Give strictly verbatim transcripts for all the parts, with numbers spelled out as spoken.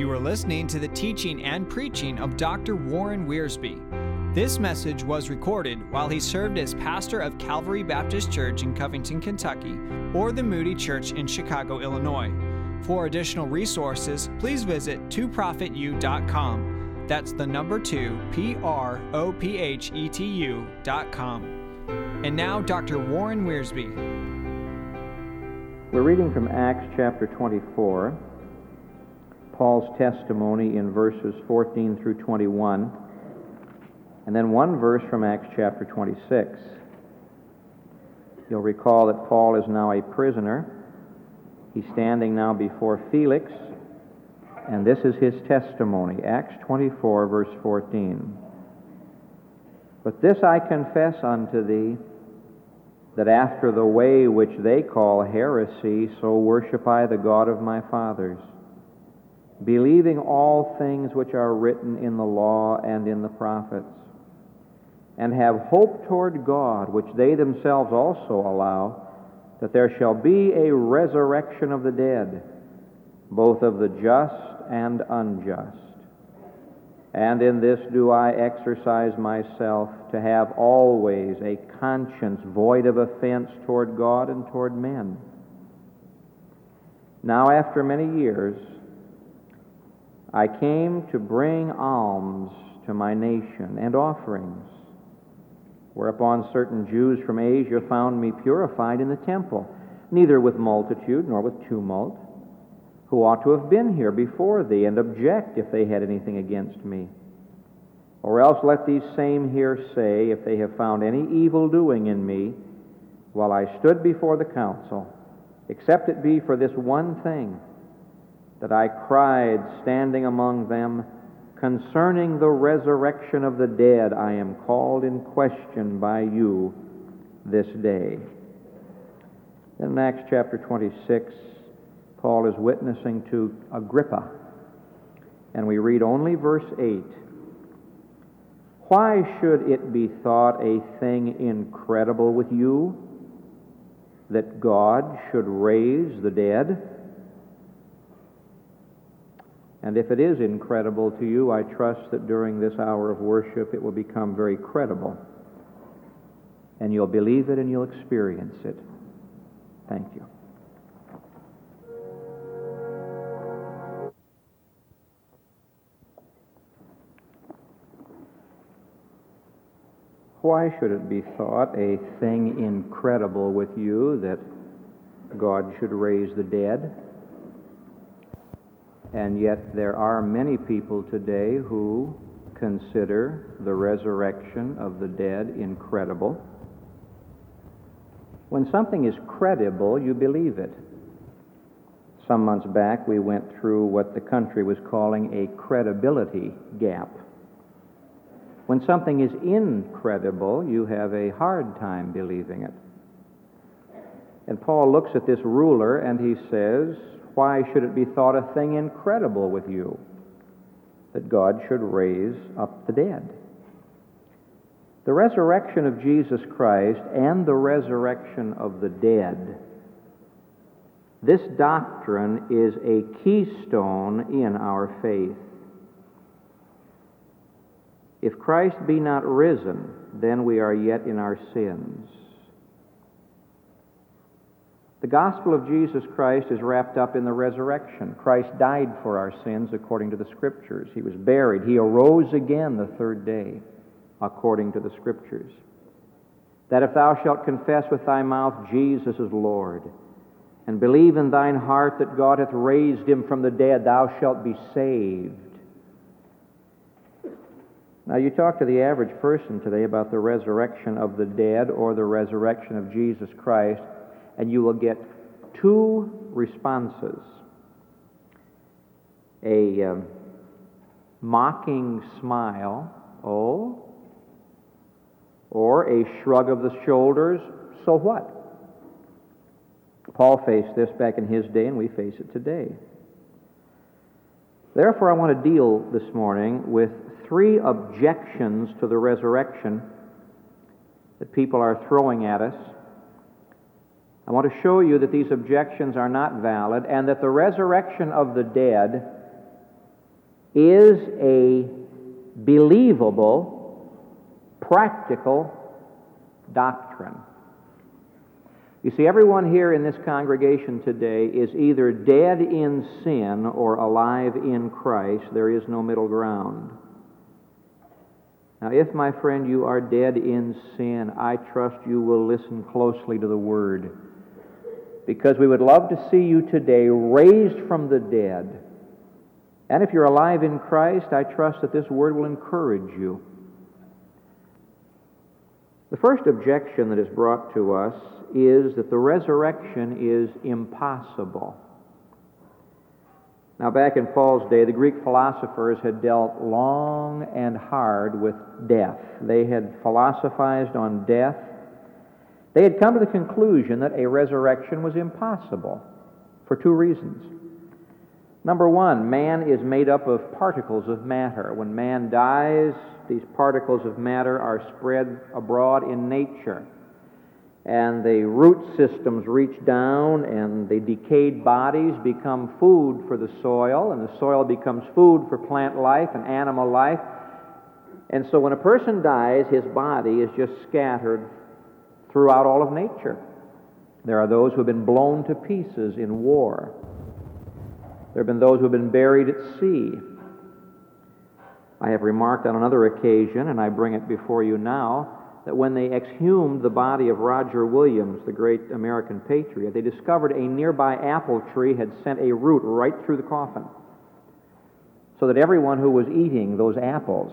You are listening to the teaching and preaching of Doctor Warren Wiersbe. This message was recorded while he served as pastor of Calvary Baptist Church in Covington, Kentucky, or the Moody Church in Chicago, Illinois. For additional resources, please visit two prophet u dot com. That's the number two, P R O P H E T U dot com. And now, Doctor Warren Wiersbe. We're reading from Acts chapter twenty-four. Paul's testimony in verses fourteen through twenty-one, and then one verse from Acts chapter twenty-six. You'll recall that Paul is now a prisoner. He's standing now before Felix, and this is his testimony, Acts twenty-four, verse fourteen. But this I confess unto thee, that after the way which they call heresy, so worship I the God of my fathers, believing all things which are written in the law and in the prophets, and have hope toward God, which they themselves also allow, that there shall be a resurrection of the dead, both of the just and unjust. And in this do I exercise myself to have always a conscience void of offense toward God and toward men. Now after many years, I came to bring alms to my nation and offerings, whereupon certain Jews from Asia found me purified in the temple, neither with multitude nor with tumult, who ought to have been here before thee, and object if they had anything against me. Or else let these same here say, if they have found any evil doing in me, while I stood before the council, except it be for this one thing, that I cried, standing among them, concerning the resurrection of the dead, I am called in question by you this day. In Acts chapter twenty-six, Paul is witnessing to Agrippa, and we read only verse eight. Why should it be thought a thing incredible with you that God should raise the dead? And if it is incredible to you, I trust that during this hour of worship it will become very credible, and you'll believe it and you'll experience it. Thank you. Why should it be thought a thing incredible with you that God should raise the dead? And yet there are many people today who consider the resurrection of the dead incredible. When something is credible, you believe it. Some months back, we went through what the country was calling a credibility gap. When something is incredible, you have a hard time believing it. And Paul looks at this ruler and he says, why should it be thought a thing incredible with you that God should raise up the dead? The resurrection of Jesus Christ and the resurrection of the dead, this doctrine is a keystone in our faith. If Christ be not risen, then we are yet in our sins. The gospel of Jesus Christ is wrapped up in the resurrection. Christ died for our sins according to the Scriptures. He was buried. He arose again the third day according to the Scriptures. That if thou shalt confess with thy mouth Jesus is Lord, and believe in thine heart that God hath raised him from the dead, thou shalt be saved. Now, you talk to the average person today about the resurrection of the dead or the resurrection of Jesus Christ, and you will get two responses. A um, mocking smile, oh, or a shrug of the shoulders, so what? Paul faced this back in his day, and we face it today. Therefore, I want to deal this morning with three objections to the resurrection that people are throwing at us. I want to show you that these objections are not valid, and that the resurrection of the dead is a believable, practical doctrine. You see, everyone here in this congregation today is either dead in sin or alive in Christ. There is no middle ground. Now, if, my friend, you are dead in sin, I trust you will listen closely to the Word, because we would love to see you today raised from the dead. And if you're alive in Christ, I trust that this Word will encourage you. The first objection that is brought to us is that the resurrection is impossible. Now, back in Paul's day, the Greek philosophers had dealt long and hard with death. They had philosophized on death. They had come to the conclusion that a resurrection was impossible for two reasons. Number one, man is made up of particles of matter. When man dies, these particles of matter are spread abroad in nature, and the root systems reach down, and the decayed bodies become food for the soil, and the soil becomes food for plant life and animal life. And so when a person dies, his body is just scattered throughout all of nature. There are those who have been blown to pieces in war. There have been those who have been buried at sea. I have remarked on another occasion, and I bring it before you now, that when they exhumed the body of Roger Williams, the great American patriot, they discovered a nearby apple tree had sent a root right through the coffin, so that everyone who was eating those apples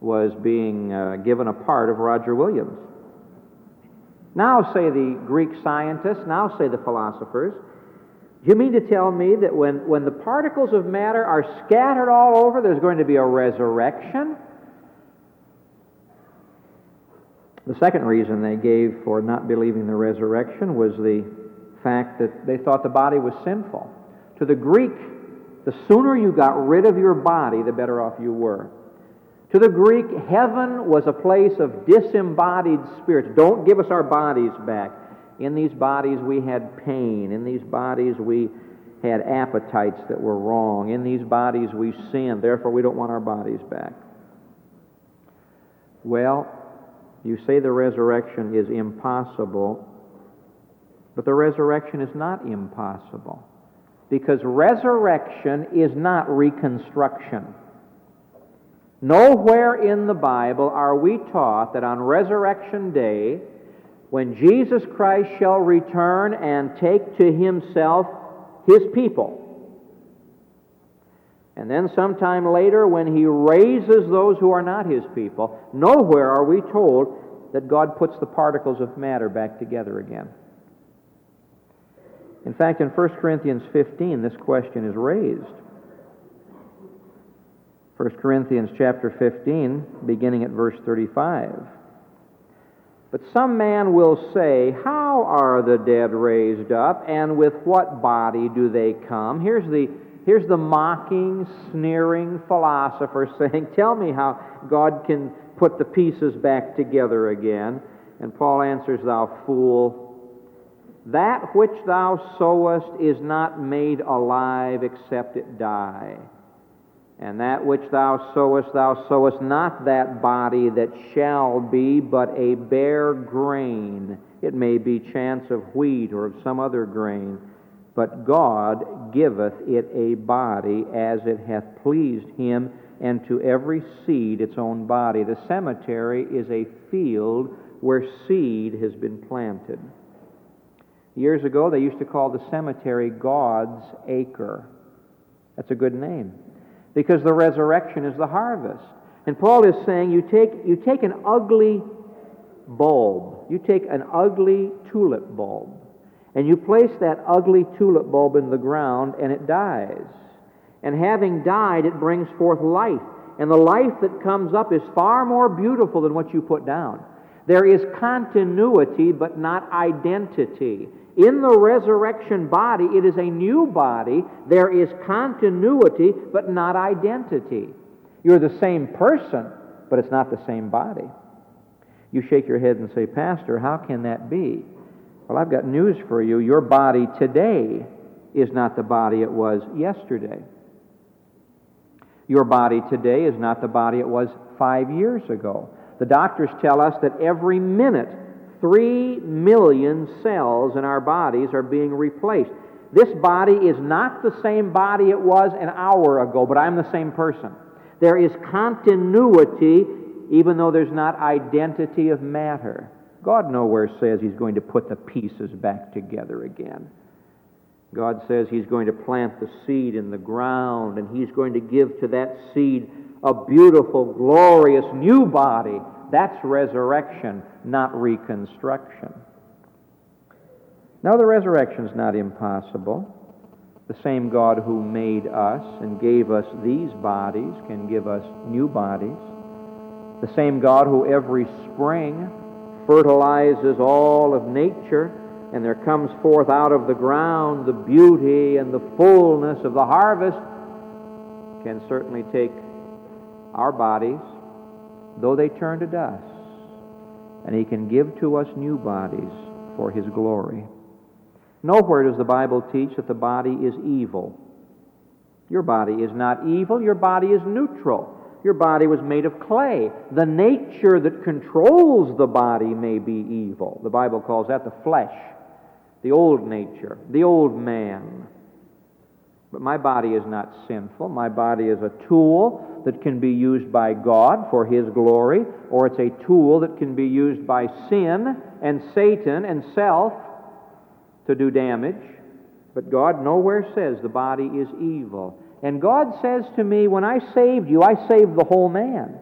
was being uh, given a part of Roger Williams. Now, say the Greek scientists, now say the philosophers, do you mean to tell me that when, when the particles of matter are scattered all over, there's going to be a resurrection? The second reason they gave for not believing the resurrection was the fact that they thought the body was sinful. To the Greek, the sooner you got rid of your body, the better off you were. To the Greek, heaven was a place of disembodied spirits. Don't give us our bodies back. In these bodies we had pain. In these bodies we had appetites that were wrong. In these bodies we sinned. Therefore, we don't want our bodies back. Well, you say the resurrection is impossible, but the resurrection is not impossible, because resurrection is not reconstruction. Nowhere in the Bible are we taught that on Resurrection Day, when Jesus Christ shall return and take to himself his people, and then sometime later when he raises those who are not his people, nowhere are we told that God puts the particles of matter back together again. In fact, in First Corinthians fifteen, this question is raised. First Corinthians chapter fifteen, beginning at verse thirty-five. But some man will say, how are the dead raised up, and with what body do they come? Here's the Here's the mocking, sneering philosopher saying, tell me how God can put the pieces back together again. And Paul answers, thou fool, that which thou sowest is not made alive except it die. And that which thou sowest, thou sowest not that body that shall be, but a bare grain. It may be chance of wheat or of some other grain. But God giveth it a body as it hath pleased him, and to every seed its own body. The cemetery is a field where seed has been planted. Years ago, they used to call the cemetery God's Acre. That's a good name, because the resurrection is the harvest. And Paul is saying, you take, you take an ugly bulb, you take an ugly tulip bulb, and you place that ugly tulip bulb in the ground, and it dies. And having died, it brings forth life. And the life that comes up is far more beautiful than what you put down. There is continuity, but not identity. In the resurrection body, it is a new body. There is continuity, but not identity. You're the same person, but it's not the same body. You shake your head and say, Pastor, how can that be? Well, I've got news for you. Your body today is not the body it was yesterday. Your body today is not the body it was five years ago. The doctors tell us that every minute, three million cells in our bodies are being replaced. This body is not the same body it was an hour ago, but I'm the same person. There is continuity, even though there's not identity of matter. God nowhere says He's going to put the pieces back together again. God says He's going to plant the seed in the ground, and He's going to give to that seed a beautiful, glorious new body. That's resurrection, not reconstruction. Now, the resurrection's not impossible. The same God who made us and gave us these bodies can give us new bodies. The same God who every spring fertilizes all of nature, and there comes forth out of the ground the beauty and the fullness of the harvest, can certainly take our bodies, though they turn to dust, and He can give to us new bodies for His glory. Nowhere does the Bible teach that the body is evil. Your body is not evil. Your body is neutral. Your body was made of clay. The nature that controls the body may be evil. The Bible calls that the flesh, the old nature, the old man. But my body is not sinful. My body is a tool that can be used by God for His glory, or it's a tool that can be used by sin and Satan and self to do damage. But God nowhere says the body is evil. And God says to me, when I saved you, I saved the whole man.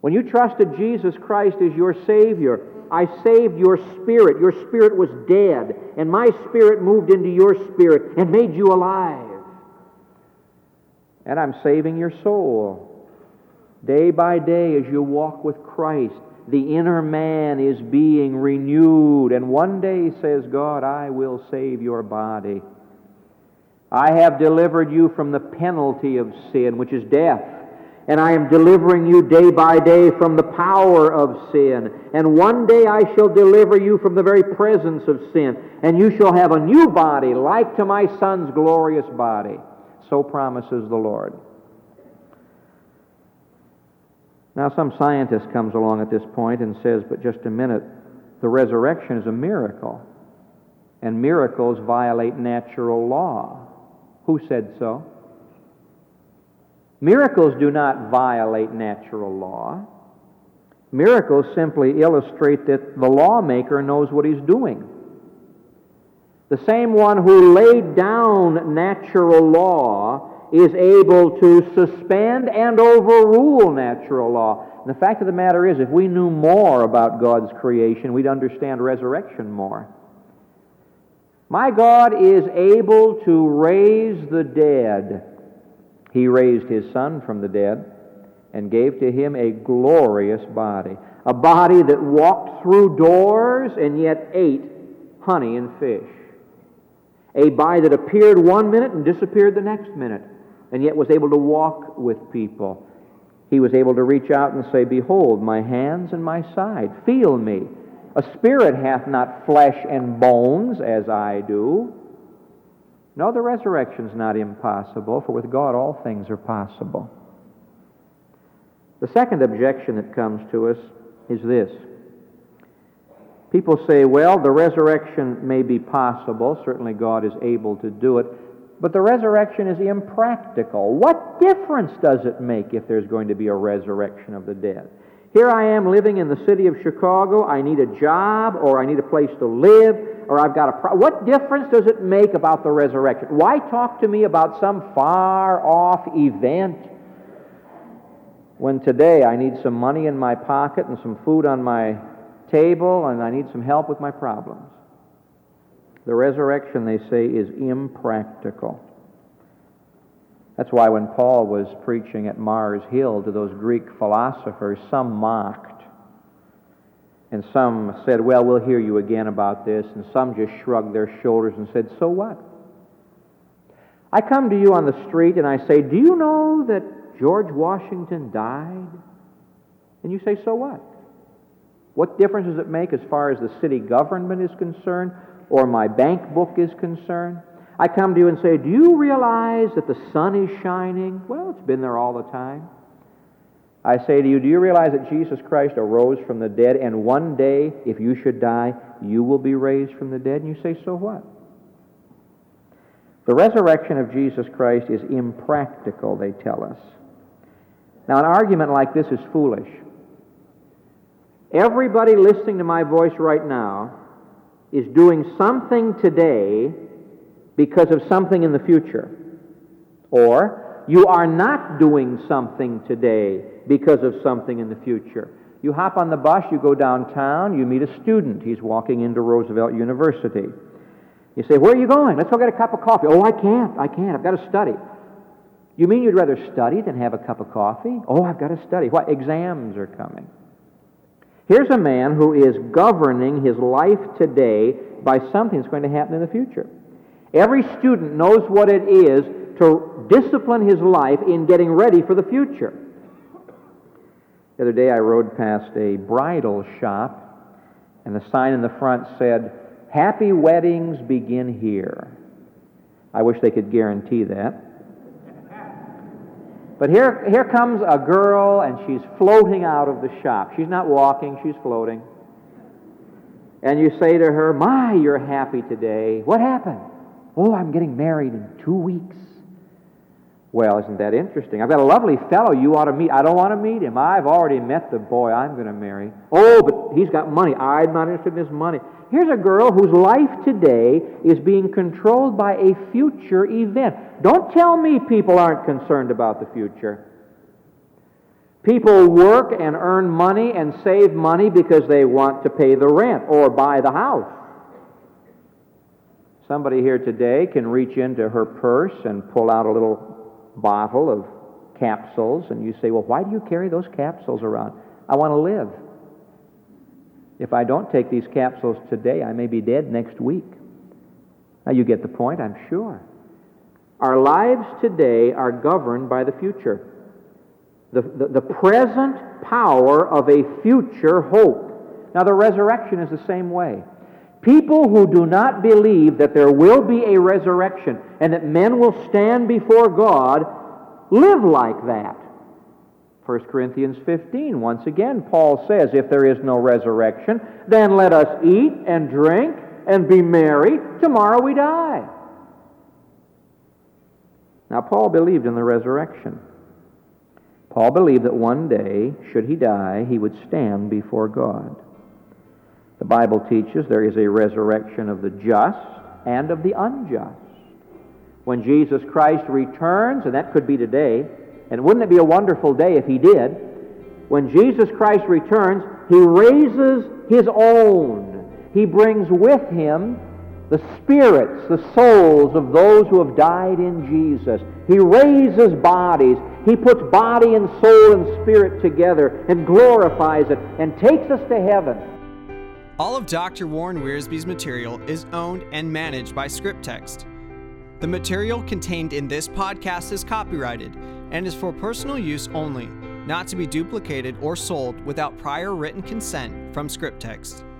When you trusted Jesus Christ as your Savior, I saved your spirit. Your spirit was dead, and my spirit moved into your spirit and made you alive. And I'm saving your soul. Day by day as you walk with Christ, the inner man is being renewed. And one day, says God, I will save your body. I have delivered you from the penalty of sin, which is death. And I am delivering you day by day from the power of sin. And one day I shall deliver you from the very presence of sin. And you shall have a new body, like to my Son's glorious body. So promises the Lord. Now, some scientist comes along at this point and says, but just a minute, the resurrection is a miracle. And miracles violate natural law. Who said so? Miracles do not violate natural law. Miracles simply illustrate that the lawmaker knows what he's doing. The same one who laid down natural law is able to suspend and overrule natural law. And the fact of the matter is, if we knew more about God's creation, we'd understand resurrection more. My God is able to raise the dead. He raised His Son from the dead and gave to Him a glorious body, a body that walked through doors and yet ate honey and fish, a body that appeared one minute and disappeared the next minute and yet was able to walk with people. He was able to reach out and say, behold, my hands and my side, feel me. A spirit hath not flesh and bones, as I do. No, the resurrection's not impossible, for with God all things are possible. The second objection that comes to us is this. People say, well, the resurrection may be possible. Certainly God is able to do it. But the resurrection is impractical. What difference does it make if there's going to be a resurrection of the dead? Here I am living in the city of Chicago. I need a job, or I need a place to live, or I've got a problem. What difference does it make about the resurrection? Why talk to me about some far-off event when today I need some money in my pocket and some food on my table and I need some help with my problems? The resurrection, they say, is impractical. That's why when Paul was preaching at Mars Hill to those Greek philosophers, some mocked. And some said, well, we'll hear you again about this. And some just shrugged their shoulders and said, so what? I come to you on the street and I say, do you know that George Washington died? And you say, so what? What difference does it make as far as the city government is concerned or my bank book is concerned? I come to you and say, do you realize that the sun is shining? Well, it's been there all the time. I say to you, do you realize that Jesus Christ arose from the dead, and one day, if you should die, you will be raised from the dead? And you say, so what? The resurrection of Jesus Christ is impractical, they tell us. Now, an argument like this is foolish. Everybody listening to my voice right now is doing something today because of something in the future. Or, you are not doing something today because of something in the future. You hop on the bus, you go downtown, you meet a student. He's walking into Roosevelt University. You say, where are you going? Let's go get a cup of coffee. Oh, I can't, I can't, I've got to study. You mean you'd rather study than have a cup of coffee? Oh, I've got to study. What? Exams are coming. Here's a man who is governing his life today by something that's going to happen in the future. Every student knows what it is to discipline his life in getting ready for the future. The other day I rode past a bridal shop, and the sign in the front said, "Happy weddings begin here." I wish they could guarantee that. But here, here comes a girl, and she's floating out of the shop. She's not walking, she's floating. And you say to her, my, you're happy today. What happened? Oh, I'm getting married in two weeks. Well, isn't that interesting? I've got a lovely fellow you ought to meet. I don't want to meet him. I've already met the boy I'm going to marry. Oh, but he's got money. I'm not interested in his money. Here's a girl whose life today is being controlled by a future event. Don't tell me people aren't concerned about the future. People work and earn money and save money because they want to pay the rent or buy the house. Somebody here today can reach into her purse and pull out a little bottle of capsules, and you say, well, why do you carry those capsules around? I want to live. If I don't take these capsules today, I may be dead next week. Now, you get the point, I'm sure. Our lives today are governed by the future. The, the, the present power of a future hope. Now, the resurrection is the same way. People who do not believe that there will be a resurrection and that men will stand before God live like that. First Corinthians fifteen, once again, Paul says, if there is no resurrection, then let us eat and drink and be merry. Tomorrow we die. Now, Paul believed in the resurrection. Paul believed that one day, should he die, he would stand before God. The Bible teaches there is a resurrection of the just and of the unjust. When Jesus Christ returns, and that could be today, and wouldn't it be a wonderful day if he did? When Jesus Christ returns, he raises his own. He brings with him the spirits, the souls of those who have died in Jesus. He raises bodies. He puts body and soul and spirit together and glorifies it and takes us to heaven. All of Doctor Warren Wiersbe's material is owned and managed by ScriptText. The material contained in this podcast is copyrighted and is for personal use only, not to be duplicated or sold without prior written consent from ScriptText.